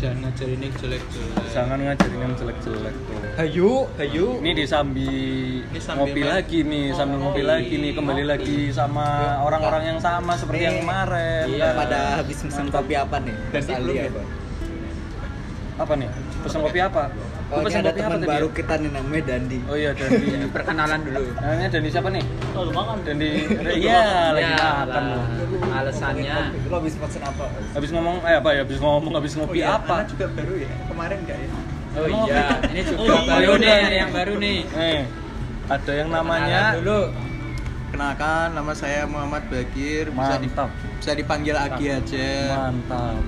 Jangan ngajarin yang jelek-jelek. Jangan ngajarin yang jelek-jelek tuh. Hayu, hayu. Ini disambi ngopi lagi nih, sambil ngopi lagi nih, kembali lagi sama orang-orang yang sama seperti yang kemarin. Iya, pada habis pesan kopi apa nih? Apa nih? Pesan kopi apa? Oh, ini ada teman baru ya? Kita nih namanya Dandi. Oh iya, Dandi. Perkenalan dulu. Namanya Dandi siapa nih? Oh, lu makan. Dandi. Iya, lagi makan. Alasannya lu habis pesen apa? Habis ngomong apa ya? Habis ngomong habis ngopi apa? Anak juga baru ya. Kemarin enggak ya? Oh iya, ini juga baru nih, yang baru nih. Ada yang namanya dulu. Kenalkan, nama saya Muhammad Bagir, bisa dipanggil Agi aja. Mantap.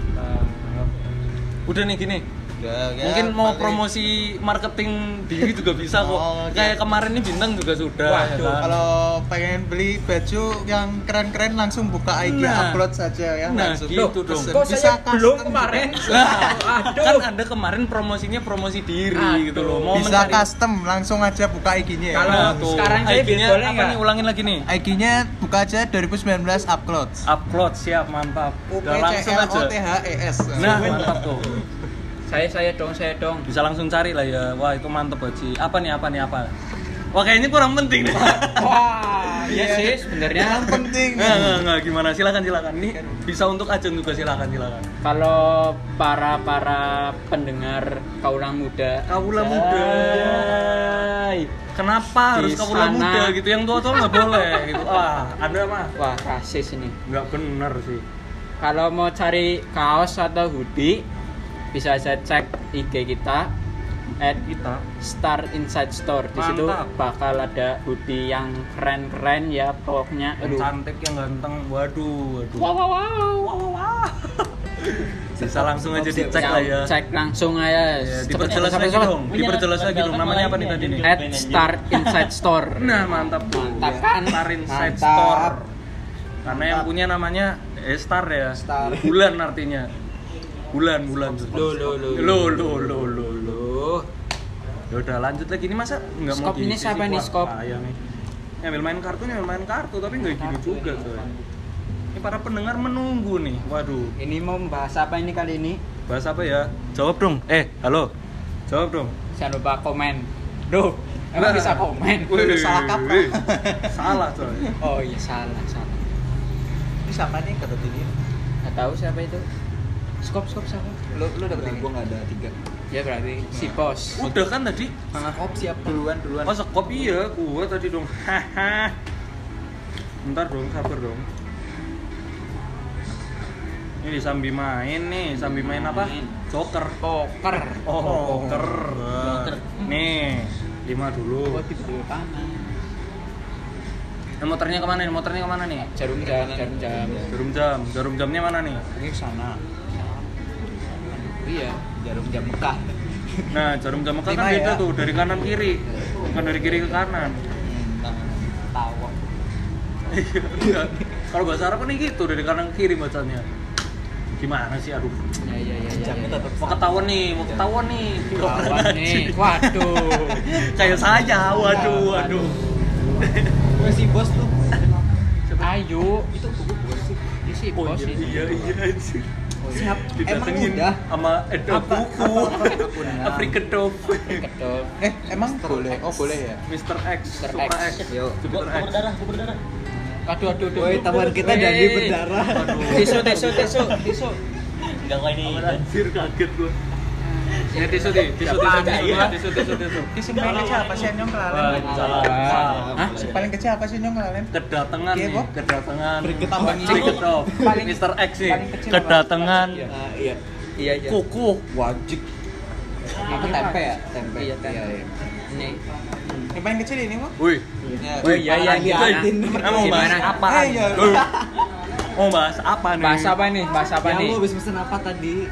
Udah nih gini. Ya, mungkin mau promosi marketing diri juga bisa kok. Oh, kayak kemarin ini Bintang juga sudah. Waduh, ya kan? Kalau pengen beli baju yang keren-keren langsung buka IG, upload saja ya. Nah, gitu dong. Kok saya belum kemarin? Kan Anda kemarin promosinya promosi diri gitu loh. Mau bisa mencari custom, langsung aja buka IG-nya ya. Kalau sekarang saya boleh apa nih, ulangin lagi nih. IG-nya buka aja 2019 upload. Upload, siap, mantap. Udah langsung aja. Nah, mantap tuh. Saya dong. Bisa langsung cari lah ya. Wah, itu mantep banget. Apa nih? Wah, kayaknya kurang penting nih. Wah, iya sih sebenarnya. Kurang penting. Enggak gimana? Silakan. Ini bisa untuk ajang juga, silakan. Kalau para pendengar Kaula Muda. Kenapa harus Kaula Muda gitu? Yang tua-tua enggak boleh gitu. Wah, Anda mah wah, rasis ini. Enggak bener sih. Kalau mau cari kaos atau hoodie bisa aja cek IG kita @ Star Inside Store. Di situ bakal ada hoodie yang keren-keren ya, pokoknya cantik, yang ganteng. Waduh. Wow. Bisa langsung aja dicek lah ya. Cek langsung aja. Diperjelas lagi dong. Namanya apa nih tadi nih? @Star Inside Store. Nah, mantap kan? Star Inside Store. Karena yang punya namanya Star ya. Bulan artinya. Bulan. Lo. Ya udah lanjut lagi ini masa enggak mau di. Ini siapa nih Skop? Ambil main kartu tapi enggak gini juga tuh. Ini para pendengar menunggu nih. Waduh. Ini mau bahas apa ini kali ini? Bahas apa ya? Jawab dong. Halo. Jawab dong. Jangan lupa komen. Duh, enggak bisa komen. Salah kaprah. Salah coy. Oh iya, salah. Ini siapa nih kata ini? Enggak tahu siapa itu. Skop sama. Lu dapat ini. Gua enggak ada 3. Ya berarti si Bos. Udah kan tadi? Skop siap duluan. Oh, Skop iya, gua tadi dong. Bentar dong, sabar dong. Ini sambil main apa? Joker. Nih, 5 dulu. Gua tiba-tiba panas. Motornya kemana nih? Jarum jamnya mana nih? Ini sana. Iya, jarum jam Mekah. Nah, jarum jam Mekah kan beda tuh, dari kanan kiri. Bukan dari kiri ke kanan. Tahu. Iya. Kalau bahasa Arab nih gitu, dari kanan ke kiri bacanya. Gimana sih, aduh. Ya. Jamnya tetap mau ketahuan nih. Waduh. Kayak saya, waduh. Si Bos tuh. Ayo, itu buku Bos sih. Si Bos ini. Iya. Siap. Emang udah sama buku. Afrikedop. Emang boleh. Oh, boleh ya. Mr. X. Berdarah. Aduh. Woi, taman kita jadi berdarah. Tisu. Enggak kok ini. Anjir, kaget gua. Ya tisu. Paling kecil apa sih nyong kelalen? Kedatangan. Berikut paling Mr. X nih. Kedatangan. Iya. Kuku wajib. Apa tempe? Iya. Ini paling kecil ini, Bang. Wih. Iya. Emang bahas apaan? Oh, bahas apa nih? Yang lu habis pesan apa tadi?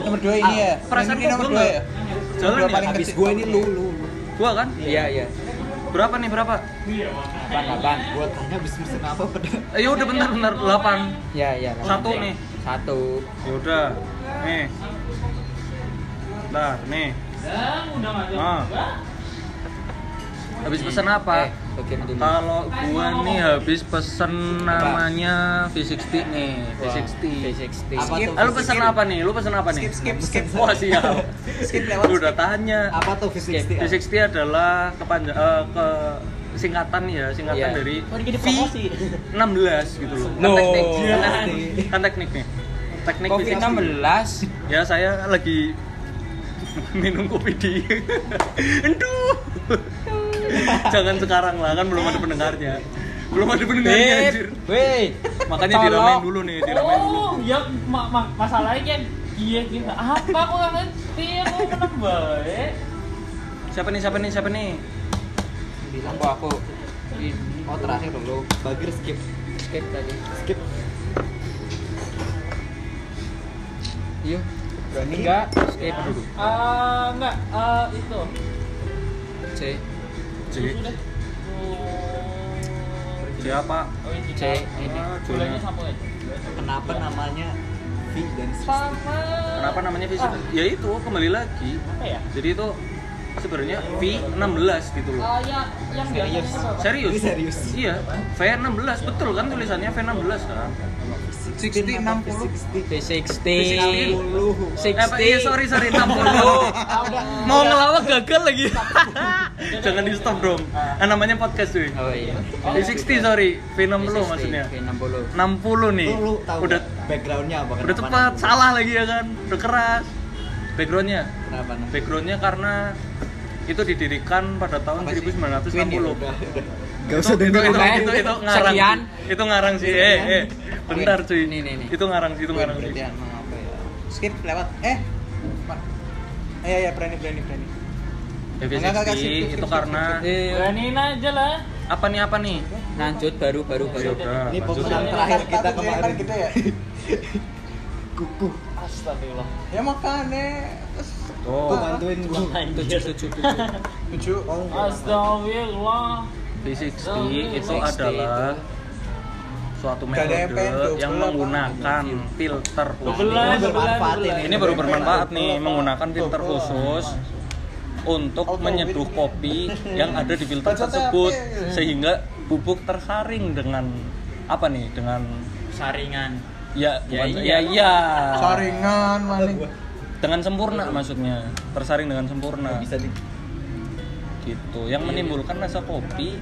Nomor 2 ini ya? Perasaan ini nomor 2 ya? Jalan ya? Habis gue ini lu. Gua kan? Iya. Berapa? Apaan? Gua tanya habis pesan apa pada? Ya udah bentar, 8. Iya. 1 nih. 1. Ya udah. Nih. Bentar, nih. Udah enggak. Habis pesan apa? Kalau gua nih habis pesen namanya V60 nih, V60. Lu pesen apa nih? Skip. Wah, siap. Skip lewat. Lu udah tanya. Apa tuh V60? V60 adalah singkatan ya, dari V16 gitu loh. Kan tekniknya. Teknik V16. Ya saya lagi minum kopi di. Enduh. Jangan sekarang lah, kan belum ada pendengarnya. Anjir. Wait. Makanya diramein dulu nih, Ya masalahnya kan iya gitu. Apa aku enggak ngerti, aku kenapa baik. Siapa nih? Bilang aku. Oh, terakhir dong lo. Bagir skip tadi. Iya, berani enggak? Skip dulu. Enggak, itu. C. Ini bolanya sama aja. Kenapa namanya V dan sama? Kenapa namanya V? Ya itu kembali lagi. Apa ya? Jadi itu sebenarnya V16 gitu loh. Ya, yang serius. Iya, V16 betul kan tulisannya V16 kan? 60 Mau ngelawak gagal lagi. Jangan di stop dong. Namanya podcast cuy. Oh iya. V60 maksudnya. V60 nih. Lu tahu udah backgroundnya apa? Udah tepat, salah lagi ya kan? Udah keras. Backgroundnya. Kenapa? Backgroundnya karena itu didirikan pada tahun 1960. Gak usah itu ngarang. Itu ngarang sih. Bentar cuy. Nih. Itu ngarang sih. Skip lewat. Iya, berani. F60 itu karena beraniin aja lah. Apa nih? Lanjut baru. Ini pemenang terakhir kita kemarin gitu ya. Kukuh. Astagfirullah. Ya makane. Tuh bantuin gua. 7. Astagfirullah. V60 itu adalah suatu metode yang menggunakan filter khusus. Ini baru bermanfaat nih, menggunakan filter khusus untuk menyeduh kopi yang ada di filter tersebut sehingga bubuk tersaring dengan apa nih? Dengan saringan. Ya. Saringan maning. Dengan sempurna maksudnya. Tersaring dengan sempurna. Gitu, yang menimbulkan rasa kopi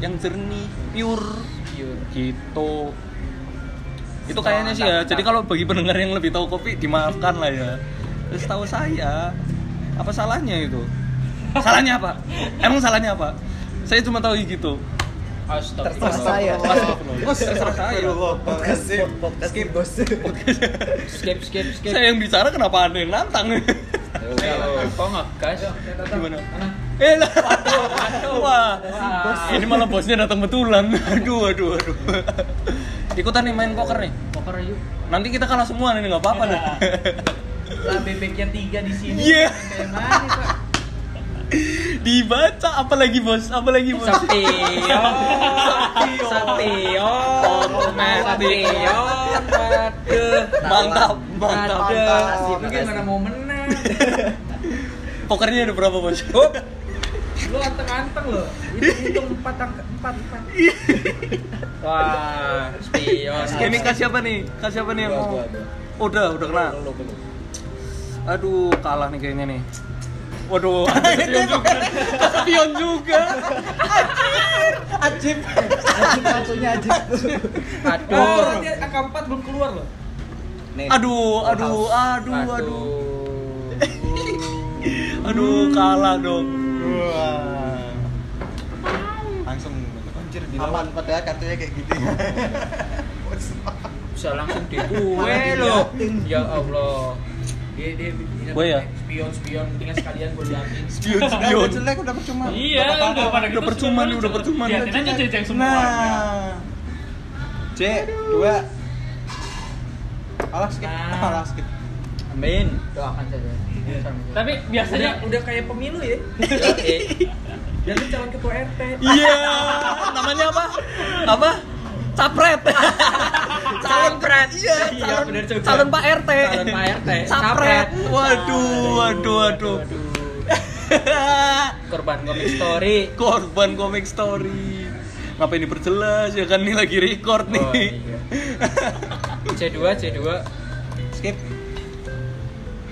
yang jernih, pure. Gitu. Itu kayaknya sih ya. Jadi kalau bagi pendengar yang lebih tahu kopi dimaafkan lah ya. Terus tahu saya, apa salahnya itu? Salahnya apa? Emang salahnya apa? Saya cuma tahu gitu. Terserah saya. Skip. Saya yang bicara kenapa Anda yang nantang? Kok guys? Gimana? Wah, ini malah bosnya datang betulan. Aduh. Ikutan nih main poker yuk. Nanti kita kalah semua nih, nggak apa-apa nih. Lah bebeknya 3 di sini. Iya. Gimana Pak? Dibaca apalagi bos. Satrio. Satrio. Mantap. Mungkin mana mau menang. Pokernya ada berapa bos? Lu anteng-anteng loh. Hitung 4. Wah, spion. Ini Kas siapa nih yang mau? Udah kena. Aduh, kalah nih kayaknya nih. Waduh, spion juga. Ajib. Aduh, angka 4 belum keluar loh. Aduh. Aduh, kalah dong. Langsung anjir dilawan padahal kartunya kayak gitu. Bisa langsung dibuwe loh. Ya Allah. Dia gue ya? Spion mendingan sekalian gue diambil. Spion jelek udah percuma. Iya, udah percuma. Lihatin aja ceng semua. Nah. C2. Alas skip. Amin. Doakan saja. Tapi biasanya udah kayak pemilu ya. Oke. Jadi calon ketua RT. Iya. Namanya apa? Capret. Iya, calon Pak RT. Capret. Waduh. Korban Comic Story. Korban Comic Story. Ngapain diperjelas ya kan, ini lagi record nih. Oh, iya. C2. Skip.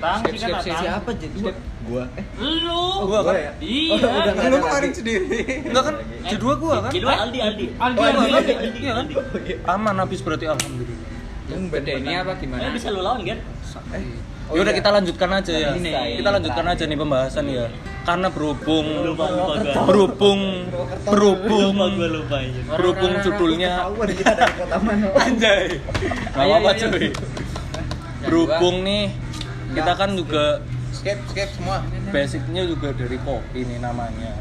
Tang, skip. Siapa jadi? Gua. Lu. Gua kan. Iya. Lu paling sendiri. Enggak kan? C2 gua kan. C2 Aldi. Iya kan? Aman habis berarti alhamdulillah. Yang beda ini apa gimana? Bisa lu lawan kan? Oh, yaudah kita lanjutkan aja ya. Kita lanjutkan aja nih pembahasan ya. Karena berhubung judulnya anjay. Apa cuy? Berhubung nih kita kan juga skip semua. Basicnya juga dari kopi nih namanya.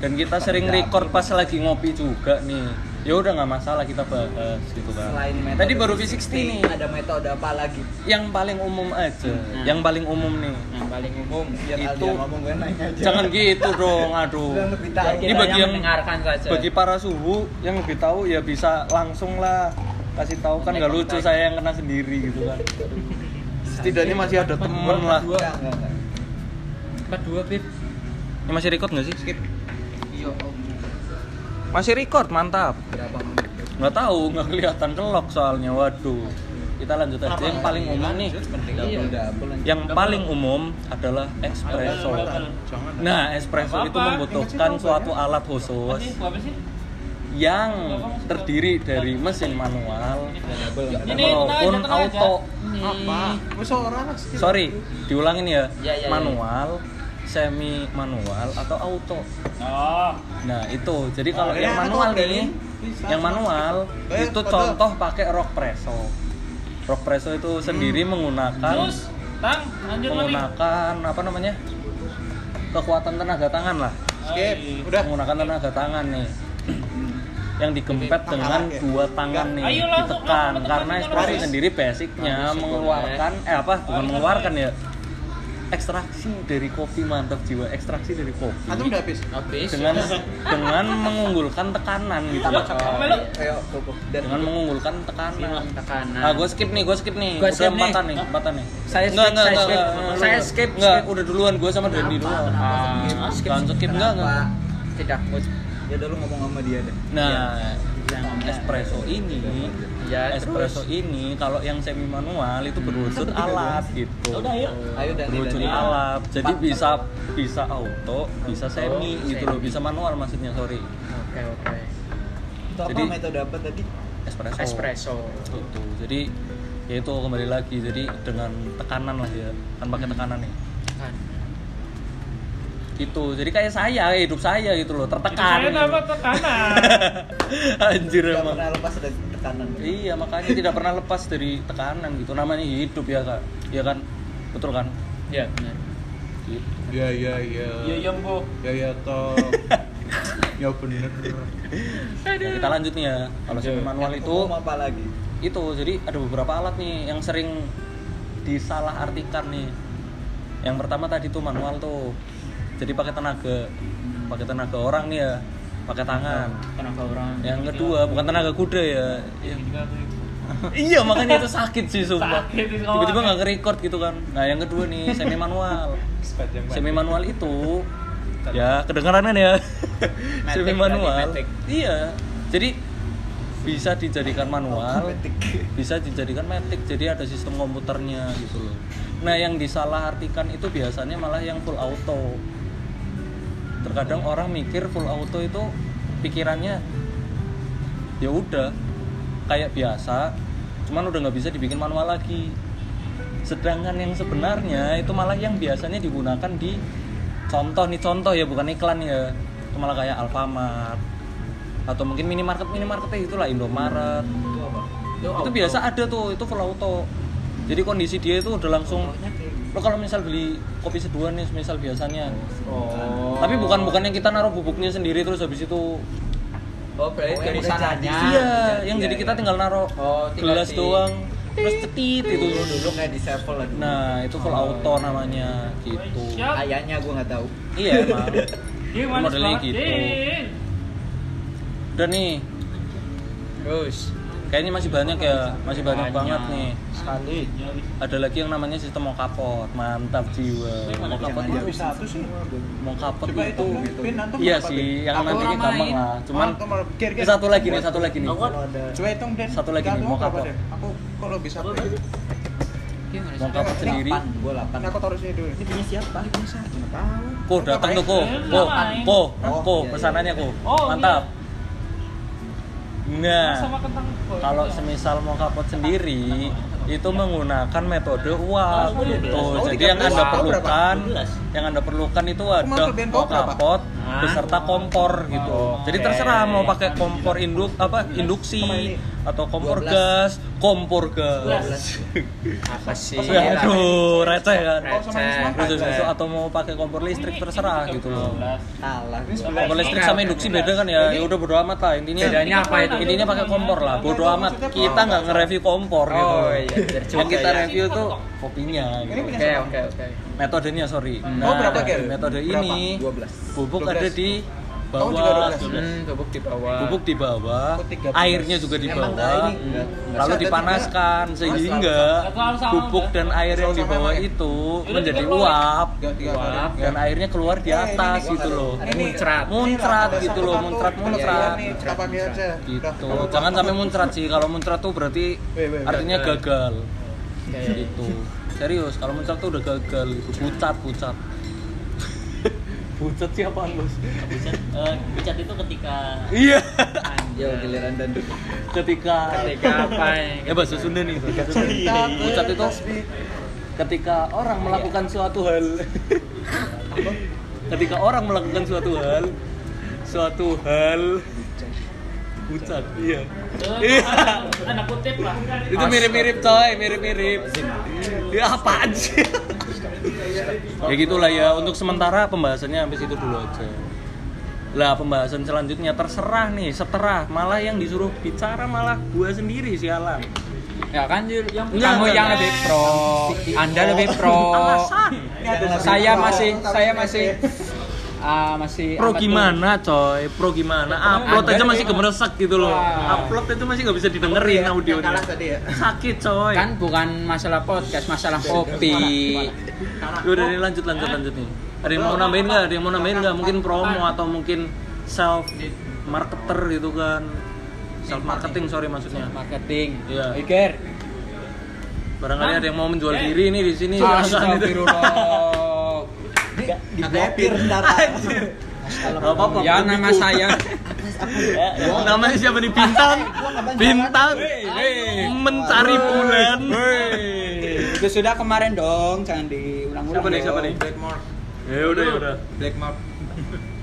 Dan kita sering record pas lagi ngopi juga nih. Ya udah nggak masalah kita bahas gitu kan. Selain metode tadi baru fisik nih, ada metode apa lagi? Yang paling umum aja, yang paling umum nih. Yang paling umum itu jangan gitu dong, aduh. Ini bagi yang mendengarkan saja. Bagi para suhu yang lebih tahu ya bisa langsung lah kasih tahu kan, nggak lucu saya yang kena sendiri gitu kan. Setidaknya masih ada temen lah. 42 Pip. Ini masih record nggak sih? Skip. Iya. Masih record, mantap. Nggak tahu, nggak kelihatan celok soalnya. Waduh. Kita lanjut aja. Yang paling umum nih. Yang paling umum adalah espresso. Nah, espresso itu membutuhkan suatu alat khusus yang terdiri dari mesin manual maupun auto. Sorry, diulangin ya. Manual, semi manual atau auto. Oh. Nah, itu. Jadi kalau yang manual nih, yang manual itu contoh pakai rock presso. Rock presso itu sendiri menggunakan apa namanya? Kekuatan tenaga tangan lah. Skip. Udah. Menggunakan tenaga tangan nih. Yang digempet dengan dua tangan nih. Ditekan karena espresso sendiri basicnya bukan mengeluarkan ya. Ekstraksi dari kopi, mantap jiwa. Ekstraksi dari kopi. Antum udah habis. Dengan mengunggulkan tekanan gitu. Dengan mengunggulkan tekanan. Ah, gue skip nih. Empatan nih. Saya skip. Enggak, udah duluan gue sama Dani duluan. Skip enggak. Tidak. Ya udah lu ngomong sama dia deh. Nah, espresso ini kalau yang semi manual itu berwujud alap gitu. Berwujud alap. Jadi bisa auto, bisa semi gitu loh, bisa manual maksudnya, sorry. Oke. Jadi metode apa tadi? Espresso. Gitu. Jadi ya itu kembali lagi, jadi dengan tekanan lah ya. Kan pakai tekanan nih. Gitu, jadi kayak saya, hidup saya gitu loh, tertekan. Saya dapat tekanan. Anjir emang. Tidak pernah lepas dari tekanan. Iya, makanya tidak pernah lepas dari tekanan gitu. Namanya hidup ya, Kak. Iya kan? Betul kan? Iya, benar. Gitu. Iya. Iya, Bu. Iya, toh. Ya benar. Nah, kita lanjut nih ya. Kalau semi manual itu apa lagi? Itu, jadi ada beberapa alat nih yang sering disalahartikan nih. Yang pertama tadi tuh manual tuh. Jadi pakai tenaga orang nih ya, pakai tangan. Tenaga orang. Yang kedua bukan tenaga kuda ya. Iya makanya itu sakit sih sumpah. Tiba-tiba nggak nge-record gitu kan. Nah yang kedua nih semi manual. Semi manual itu ya kedengarannya ya. Semi manual. Iya. Jadi bisa dijadikan manual, bisa dijadikan matic. Jadi ada sistem komputernya gitu loh. Nah yang disalahartikan itu biasanya malah yang full auto. Terkadang orang mikir full auto itu pikirannya ya udah kayak biasa, cuman udah nggak bisa dibikin manual lagi. Sedangkan yang sebenarnya itu malah yang biasanya digunakan di contoh ya, bukan iklan ya. Itu malah kayak Alfamart atau mungkin minimarketnya itulah Indomaret. Itu biasa ada tuh, itu full auto. Jadi kondisi dia itu udah langsung lo kalau misal beli kopi seduhan nih misal biasanya. Oh. Tapi bukan yang kita naruh bubuknya sendiri terus habis itu dari sananya. Iya, yang jadi kita tinggal naruh gelas doang. Terus cetit itu dulu kayak di shuffle lah. Nah, itu full auto namanya gitu. Ayahnya gua enggak tahu. Iya, emang. Modelnya gitu. Udah nih. Terus Kayaknya masih banyak banget nih. Sekali. Ada lagi yang namanya sistem mau kapot, mantap jiwa. Mau kapot itu satu sih. Mau kapot itu. Iya sih, yang nantinya gampang lah. Cuman satu lagi nih. Coba hitung deh. Satu lagi nih mau kapot. Aku kalau bisa. Mau kapot sendiri. Aku taruh sini dulu. Ini punya siapa? Ko datang tuh ko pesanannya ko. Mantap. Nah, kalau semisal mau kapot sendiri itu menggunakan metode uap gitu. Jadi yang Anda perlukan itu ada mau kapot beserta kompor gitu. Jadi terserah mau pakai kompor induksi atau kompor gas, Apa sih? Aduh, receh kan. Receh. Atau mau pakai kompor listrik terserah gitu loh. Kompor listrik sama induksi beda kan ya? Ya udah bodo amat lah intinya. Bedanya apa itu? Intinya pakai kompor lah, bodo amat. Kita nggak nge-review kompor gitu. Oh iya, cuma kita review tuh kopinya. Oke. Metodenya Nah, berapa Ger? Metode ini 12. Bubuk ada di bawah, bubuk di bawah, airnya juga di bawah, lalu dipanaskan sehingga bubuk dan air yang di bawah itu menjadi uap dan airnya keluar di atas gitu loh, muncrat gitu, jangan sampai muncrat sih, kalau muncrat tuh berarti artinya gagal gitu, serius kalau muncrat tuh udah gagal gitu, pucat. Pucat siapaan bos? Pucat itu ketika anjau giliran dan ketika apa ya bahasa Sunda nih pucat itu ketika orang melakukan suatu hal pucat iya anak kutip lah itu mirip-mirip ya apaan sih ya gitulah ya untuk sementara pembahasannya sampai situ dulu aja lah. Pembahasan selanjutnya terserah nih seterah malah yang disuruh bicara malah gua sendiri sialan ya kan kamu yang lebih pro Anda lebih pro saya masih pro gimana upload aja masih kemeresek gitu loh. Upload itu masih enggak bisa didengerin audionya. Sakit coy. Kan bukan masalah podcast, masalah kopi. Udah nih lanjut nih. Ada yang mau nambahin enggak? Mungkin promo atau mungkin self marketer gitu kan. Self marketing maksudnya. Marketing. Iya. Iker. Barangkali ada yang mau menjual diri nih di sini. Astagfirullah. Diblokir data. Enggak apa-apa. Ya nama saya. Namanya siapa nih? Bintang. Mencari bulan. Itu sudah kemarin dong, jangan diulang-ulang. Siapa nih? Blackmark. Ya udah. Blackmark.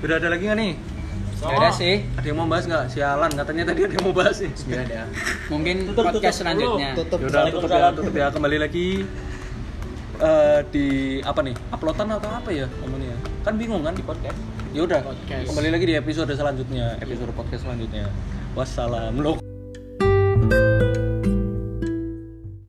Udah ada lagi enggak nih? Ada sih. Ada yang mau bahas enggak? Sialan, katanya tadi ada yang mau bahas sih. Enggak ada. Mungkin podcast selanjutnya. Tutup ya, kembali lagi. Di apa nih uploadan atau apa ya namanya kan bingung kan di podcast ya udah kembali lagi di episode selanjutnya podcast selanjutnya wassalam.